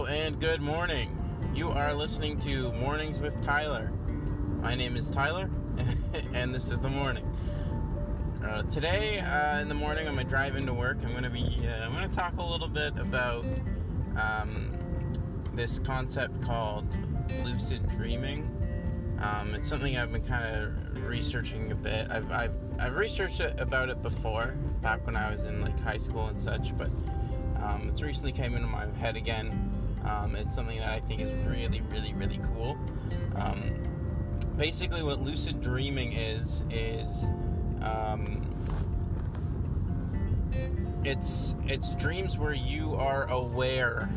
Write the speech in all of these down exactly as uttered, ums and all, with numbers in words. Hello and good morning. You are listening to Mornings with Tyler. My name is Tyler, and this is the morning. Uh, today uh, in the morning, on my drive into work, I'm going to be uh, I'm going to talk a little bit about um, this concept called lucid dreaming. Um, it's something I've been kind of researching a bit. I've I've I've researched it, about it before, back when I was in like high school and such, but. Um, it's recently came into my head again. Um, it's something that I think is really, really, really cool. Um, basically, what lucid dreaming is is um, it's it's dreams where you are aware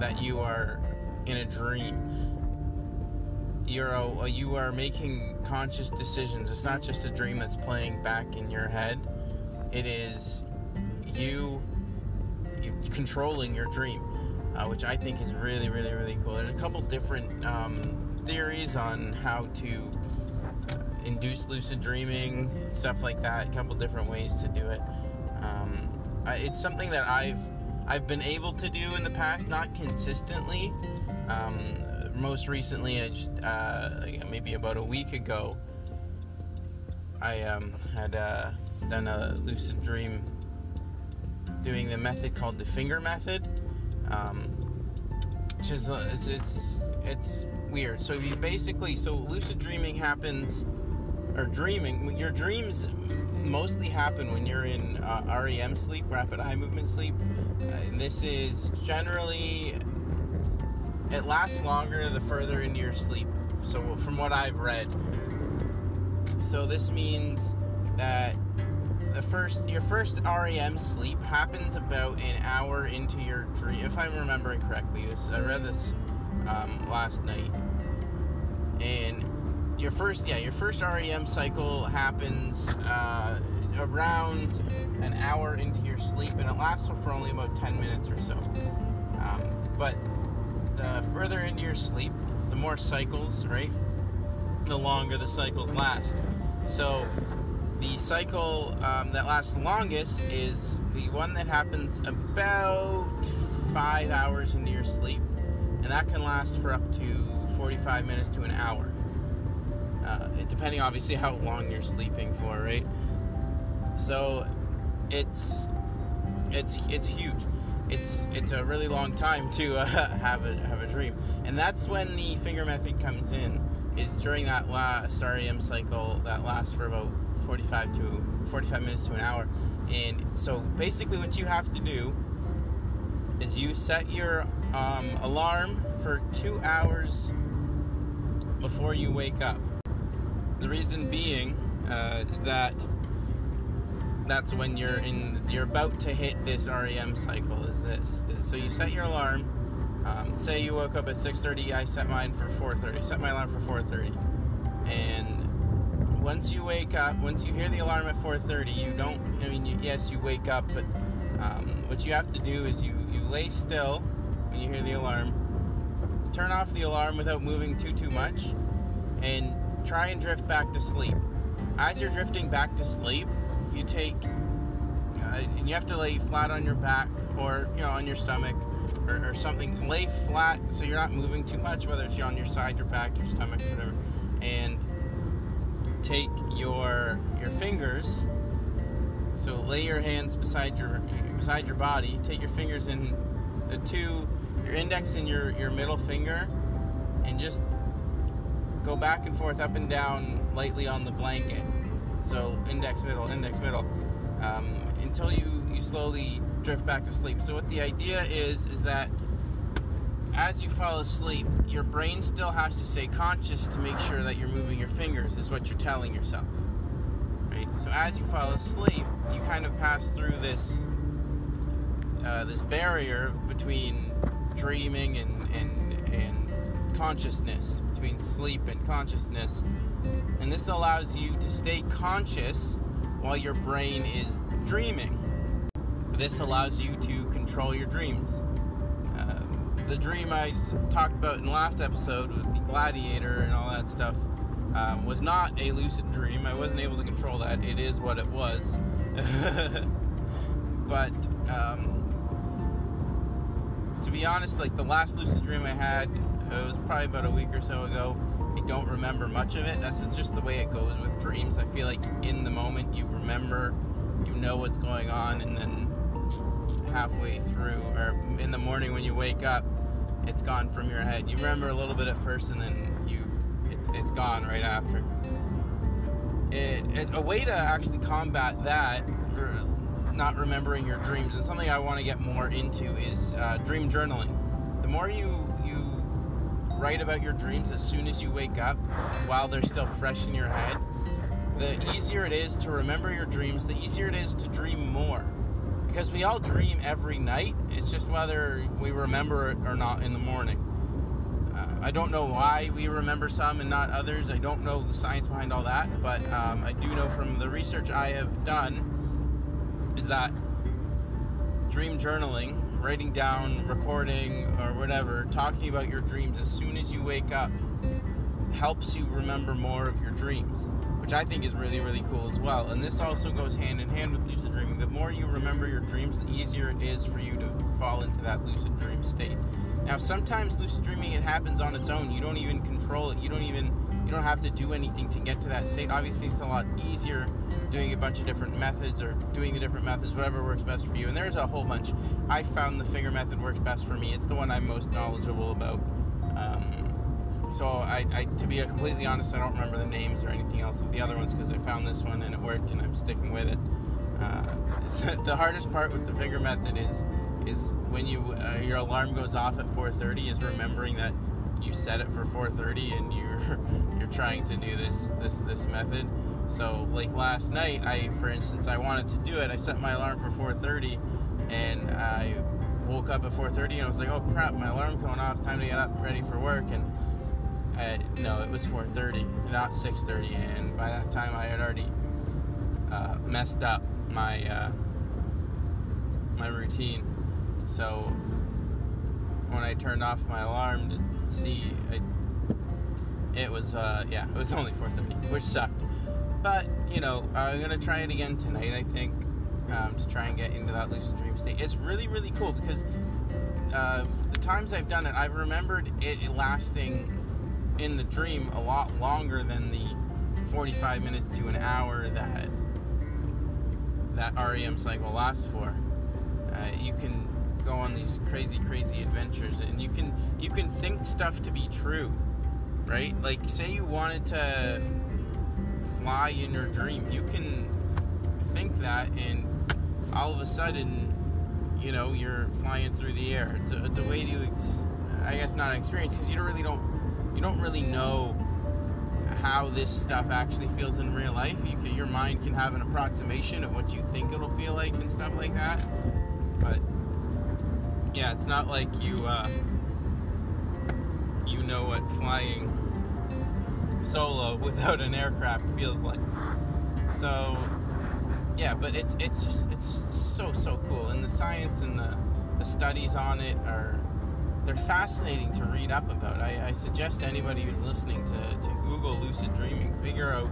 that you are in a dream. You're a, you are making conscious decisions. It's not just a dream that's playing back in your head. It is you. Controlling your dream, uh, which I think is really, really, really cool. There's a couple different um, theories on how to uh, induce lucid dreaming, stuff like that. A couple different ways to do it. Um, I, it's something that I've I've been able to do in the past, not consistently. Um, most recently, I just uh, maybe about a week ago, I um, had uh, done a lucid dream. Doing the method called the finger method, um, which is uh, it's, it's it's weird. So you basically, so lucid dreaming happens, or dreaming. Your dreams mostly happen when you're in uh, R E M sleep, rapid eye movement sleep. Uh, and this is generally, it lasts longer the further into your sleep. So from what I've read, so this means that. The first, your first R E M sleep happens about an hour into your dream, if I'm remembering correctly. This, I read this um, last night, and your first, yeah, your first R E M cycle happens uh, around an hour into your sleep, and it lasts for only about ten minutes or so. Um, but the further into your sleep, the more cycles, right? The longer the cycles last. So. The cycle um, that lasts the longest is the one that happens about five hours into your sleep, and that can last for up to forty-five minutes to an hour, uh, depending obviously how long you're sleeping for, right? So it's it's it's huge. It's it's a really long time to uh, have a have a dream, and that's when the finger method comes in. Is during that last R E M cycle that lasts for about forty-five to forty-five minutes to an hour. And so basically what you have to do is you set your um, alarm for two hours before you wake up. The reason being uh, is that that's when you're in, you're about to hit this R E M cycle. Is this? Is, so you set your alarm. Um, say you woke up at six thirty. I set mine for four thirty. Set my alarm for four thirty, and. Once you wake up, once you hear the alarm at four thirty, you don't, I mean, you, yes, you wake up, but um, what you have to do is you, you lay still when you hear the alarm, turn off the alarm without moving too, too much, and try and drift back to sleep. As you're drifting back to sleep, you take, uh, and you have to lay flat on your back or, you know, on your stomach or, or something. Lay flat so you're not moving too much, whether it's on your side, your back, your stomach, whatever, and take your your fingers, so lay your hands beside your beside your body, take your fingers in the two, your index and your, your middle finger, and just go back and forth, up and down, lightly on the blanket. So index, middle, index, middle, um, until you, you slowly drift back to sleep. So what the idea is, is that as you fall asleep, your brain still has to stay conscious to make sure that you're moving your fingers, is what you're telling yourself, right? So as you fall asleep, you kind of pass through this uh, this barrier between dreaming and, and, and consciousness, between sleep and consciousness, and this allows you to stay conscious while your brain is dreaming. This allows you to control your dreams. The dream I talked about in the last episode with the gladiator and all that stuff um, was not a lucid dream. I wasn't able to control that. It is what it was. But um, to be honest, like the last lucid dream I had, it was probably about a week or so ago. I don't remember much of it. That's just the way it goes with dreams. I feel like in the moment you remember, you know what's going on, and then halfway through or in the morning when you wake up, it's gone from your head. You remember a little bit at first, and then you it's it's gone right after. It, it, a way to actually combat that, not remembering your dreams, and something I want to get more into is uh, dream journaling. The more you write about your dreams as soon as you wake up while they're still fresh in your head, the easier it is to remember your dreams, the easier it is to dream more. Because we all dream every night, it's just whether we remember it or not in the morning. Uh, I don't know why we remember some and not others. I don't know the science behind all that, but um, I do know from the research I have done is that dream journaling, writing down, recording, or whatever, talking about your dreams as soon as you wake up helps you remember more of your dreams, which I think is really, really cool as well. And this also goes hand in hand with lucid dreaming. The more you remember your dreams, the easier it is for you to fall into that lucid dream state. Now, sometimes lucid dreaming, it happens on its own. You don't even control it. You don't even, you don't have to do anything to get to that state. Obviously, it's a lot easier doing a bunch of different methods or doing the different methods, whatever works best for you. And there's a whole bunch. I found the finger method works best for me. It's the one I'm most knowledgeable about. Um, so I, I, to be completely honest, I don't remember the names or anything else of the other ones because I found this one and it worked and I'm sticking with it. Uh, the hardest part with the finger method is is when you uh, your alarm goes off at four thirty, is remembering that you set it for four thirty and you're you're trying to do this this this method. So like last night, I for instance I wanted to do it. I set my alarm for four thirty and I woke up at four thirty and I was like, oh crap, my alarm going off, time to get up ready for work. And I, no, it was four thirty, not six thirty, and by that time I had already uh, messed up my uh, my routine. So when I turned off my alarm to see, I, it was, uh, yeah, it was only four thirty, which sucked. But, you know, I'm going to try it again tonight, I think, um, to try and get into that lucid dream state. It's really, really cool because uh, the times I've done it, I've remembered it lasting in the dream a lot longer than the forty-five minutes to an hour that that R E M cycle lasts for. Uh, you can go on these crazy, crazy adventures, and you can you can think stuff to be true, right? Like, say you wanted to fly in your dream, you can think that, and all of a sudden, you know, you're flying through the air. It's a, it's a way to, ex- I guess, not experience, because you don't really don't you don't really know how this stuff actually feels in real life. You can, your mind can have an approximation of what you think it'll feel like and stuff like that. But yeah, it's not like you uh, you know what flying solo without an aircraft feels like. So yeah, but it's it's just it's so so cool, and the science and the, the studies on it are they're fascinating to read up about. I, I suggest anybody who's listening to, to Google lucid dreaming, figure out,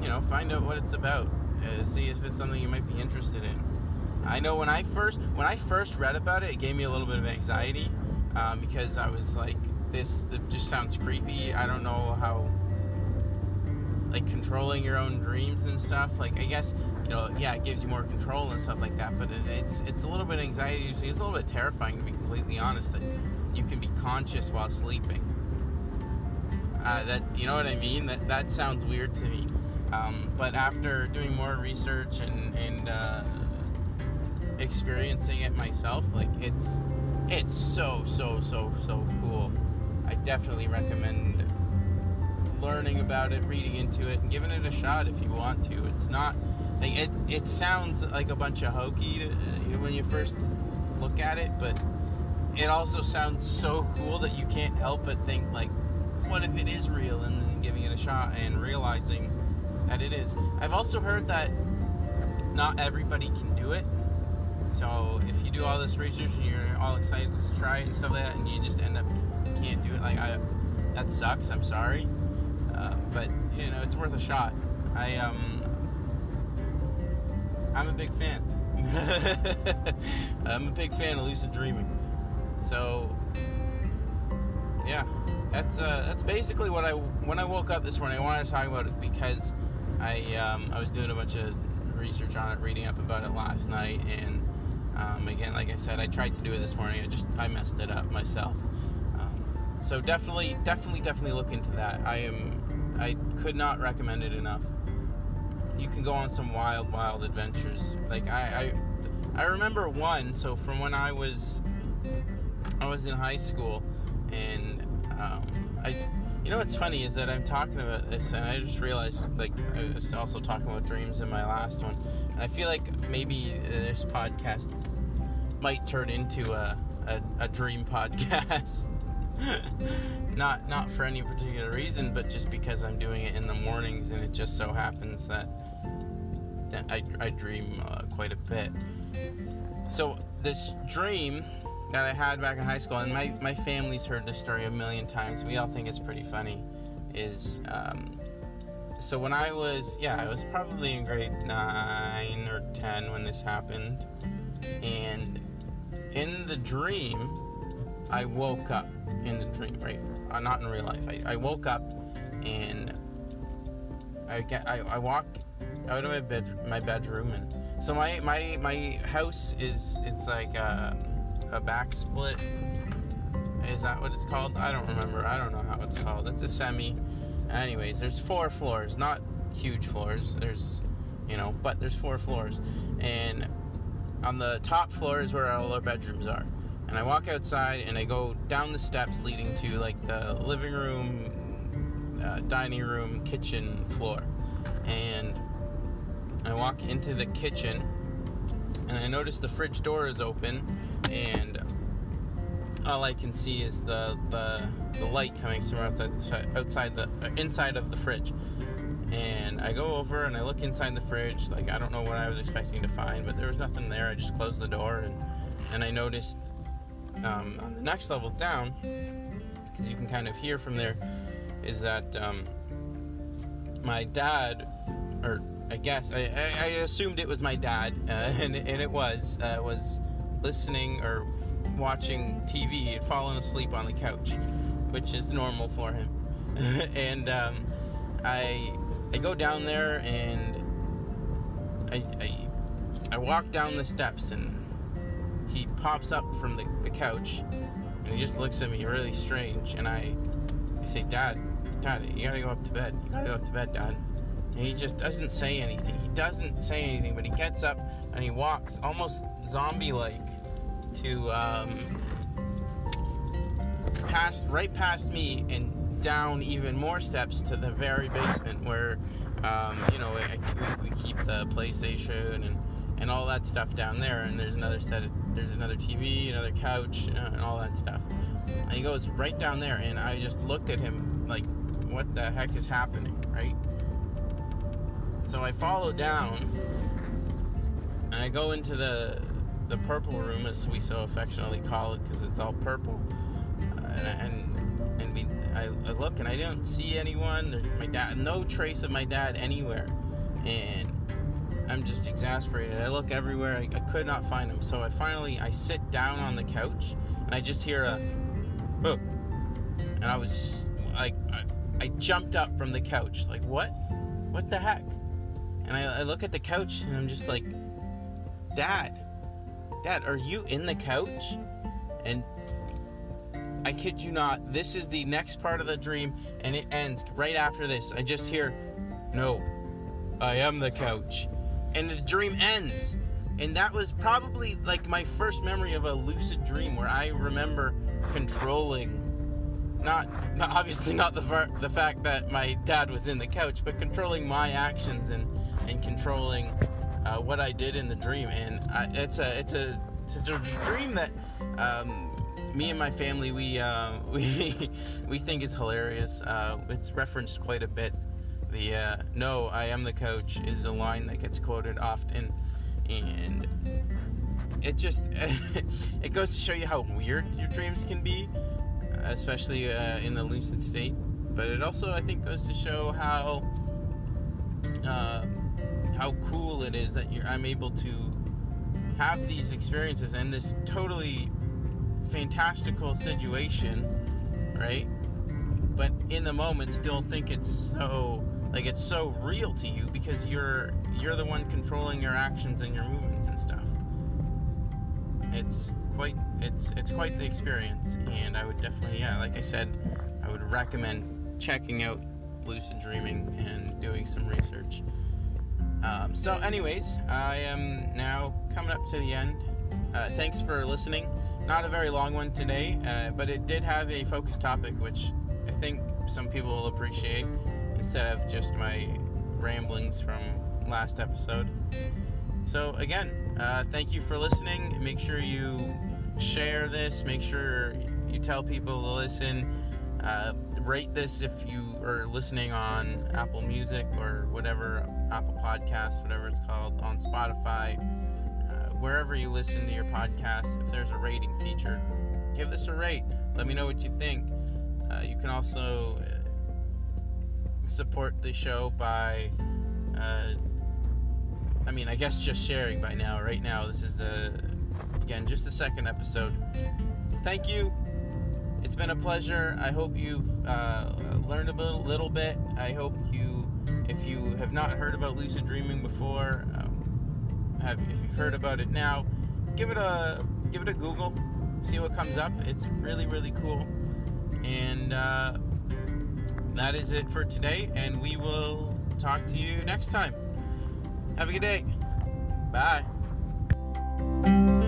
you know, find out what it's about. Uh, see if it's something you might be interested in. I know when I first when I first read about it, it gave me a little bit of anxiety um, because I was like, this it just sounds creepy. I don't know how, like, controlling your own dreams and stuff. Like, I guess, you know, yeah, it gives you more control and stuff like that, but it, it's it's a little bit anxiety. It's a little bit terrifying, to be completely honest, that you can be conscious while sleeping. Uh, that you know what I mean? That that sounds weird to me. Um, but after doing more research and, and uh, experiencing it myself, like, it's it's so, so, so, so cool. I definitely recommend learning about it, reading into it, and giving it a shot if you want to. It's not, like, it, it sounds like a bunch of hokey to, uh, when you first look at it, but it also sounds so cool that you can't help but think, like, what if it is real? And then giving it a shot and realizing that it is. I've also heard that not everybody can do it. So if you do all this research and you're all excited to try it and stuff like that, and you just end up can't do it, like I, that sucks. I'm sorry, uh, but you know it's worth a shot. I um, I'm a big fan. I'm a big fan of lucid dreaming. So, yeah, that's uh, that's basically what I when I woke up this morning. I wanted to talk about it because I um, I was doing a bunch of research on it, reading up about it last night, and um, again, like I said, I tried to do it this morning. I just I messed it up myself. Um, so definitely, definitely, definitely look into that. I am I could not recommend it enough. You can go on some wild, wild adventures. Like I, I, I remember one. So from when I was, I was in high school, and um, I, you know, what's funny is that I'm talking about this, and I just realized, like, I was also talking about dreams in my last one, and I feel like maybe this podcast might turn into a, a, a dream podcast. Not not for any particular reason, but just because I'm doing it in the mornings, and it just so happens that I, I dream uh, quite a bit. So this dream that I had back in high school, and my, my family's heard this story a million times, we all think it's pretty funny, is um, so when I was, yeah, I was probably in grade nine or ten when this happened, and in the dream, I woke up in the dream, right? Uh, not in real life. I, I woke up and I get, I, I walked out of my bed, my bedroom, and so my my, my house is it's like a, a back split. Is that what it's called? I don't remember. I don't know how it's called. It's a semi. Anyways, there's four floors, not huge floors. There's, you know, but there's four floors, and on the top floor is where all our bedrooms are. And I walk outside, and I go down the steps leading to, like, the living room, uh, dining room, kitchen floor. And I walk into the kitchen, and I notice the fridge door is open, and all I can see is the the, the light coming from outside the uh, inside of the fridge. And I go over, and I look inside the fridge. Like, I don't know what I was expecting to find, but there was nothing there. I just closed the door, and, and I noticed... Um, on the next level down, because you can kind of hear from there, is that um, my dad, or I guess I, I, I assumed it was my dad, uh, and, and it was uh, was listening or watching T V. He had fallen asleep on the couch, which is normal for him. And um, I I go down there and I I, I walk down the steps, and he pops up from the, the couch, and he just looks at me really strange, and I, I say, Dad, Dad, you gotta go up to bed. You gotta go up to bed, Dad. And he just doesn't say anything. He doesn't say anything, but he gets up, and he walks almost zombie-like to, um, past, right past me, and down even more steps to the very basement where, um, you know, we, we keep the PlayStation and and all that stuff down there, and there's another set of, there's another T V, another couch, uh, and all that stuff. And he goes right down there, and I just looked at him like, what the heck is happening, right? So I follow down, and I go into the the purple room, as we so affectionately call it, because it's all purple. Uh, and and, and we, I, I look, and I don't see anyone. There's my dad, no trace of my dad anywhere, and I'm just exasperated. I look everywhere. I, I could not find him. So I finally, I sit down on the couch, and I just hear a, oh, and I was like, I, I jumped up from the couch. Like, what? What the heck? And I, I look at the couch, and I'm just like, Dad, Dad, are you in the couch? And I kid you not, this is the next part of the dream, and it ends right after this. I just hear, no, I am the couch. And the dream ends. And that was probably like my first memory of a lucid dream, where I remember controlling, not, not obviously not the far, the fact that my dad was in the couch, but controlling my actions and, and controlling uh, what I did in the dream. And I, it's a it's a it's a dream that um, me and my family we uh, we we think is hilarious. Uh, it's referenced quite a bit. The uh, no, I am the coach is a line that gets quoted often, and it just it goes to show you how weird your dreams can be, especially uh, in the lucid state. But it also, I think, goes to show how uh, how cool it is that you're I'm able to have these experiences in this totally fantastical situation, right? But in the moment still think it's so, like, it's so real to you because you're you're the one controlling your actions and your movements and stuff. It's quite it's it's quite the experience, and I would definitely, yeah, like I said, I would recommend checking out Lucid Dreaming and doing some research. Um, so anyways, I am now coming up to the end. Uh, thanks for listening. Not a very long one today, uh, but it did have a focused topic, which I think some people will appreciate instead of just my ramblings from last episode. So again, uh, thank you for listening. Make sure you share this. Make sure you tell people to listen. Uh, rate this if you are listening on Apple Music or whatever, Apple Podcasts, whatever it's called, on Spotify, uh, wherever you listen to your podcasts. If there's a rating feature, give this a rate. Let me know what you think. Uh, you can also uh, support the show by, uh, I mean, I guess just sharing by now. Right now, this is the, again, just the second episode. So thank you. It's been a pleasure. I hope you've uh, learned a bit, little bit. I hope you, if you have not heard about lucid dreaming before, um, have, if you've heard about it now, give it a give it a Google, see what comes up. It's really, really cool. And uh, that is it for today. And we will talk to you next time. Have a good day. Bye.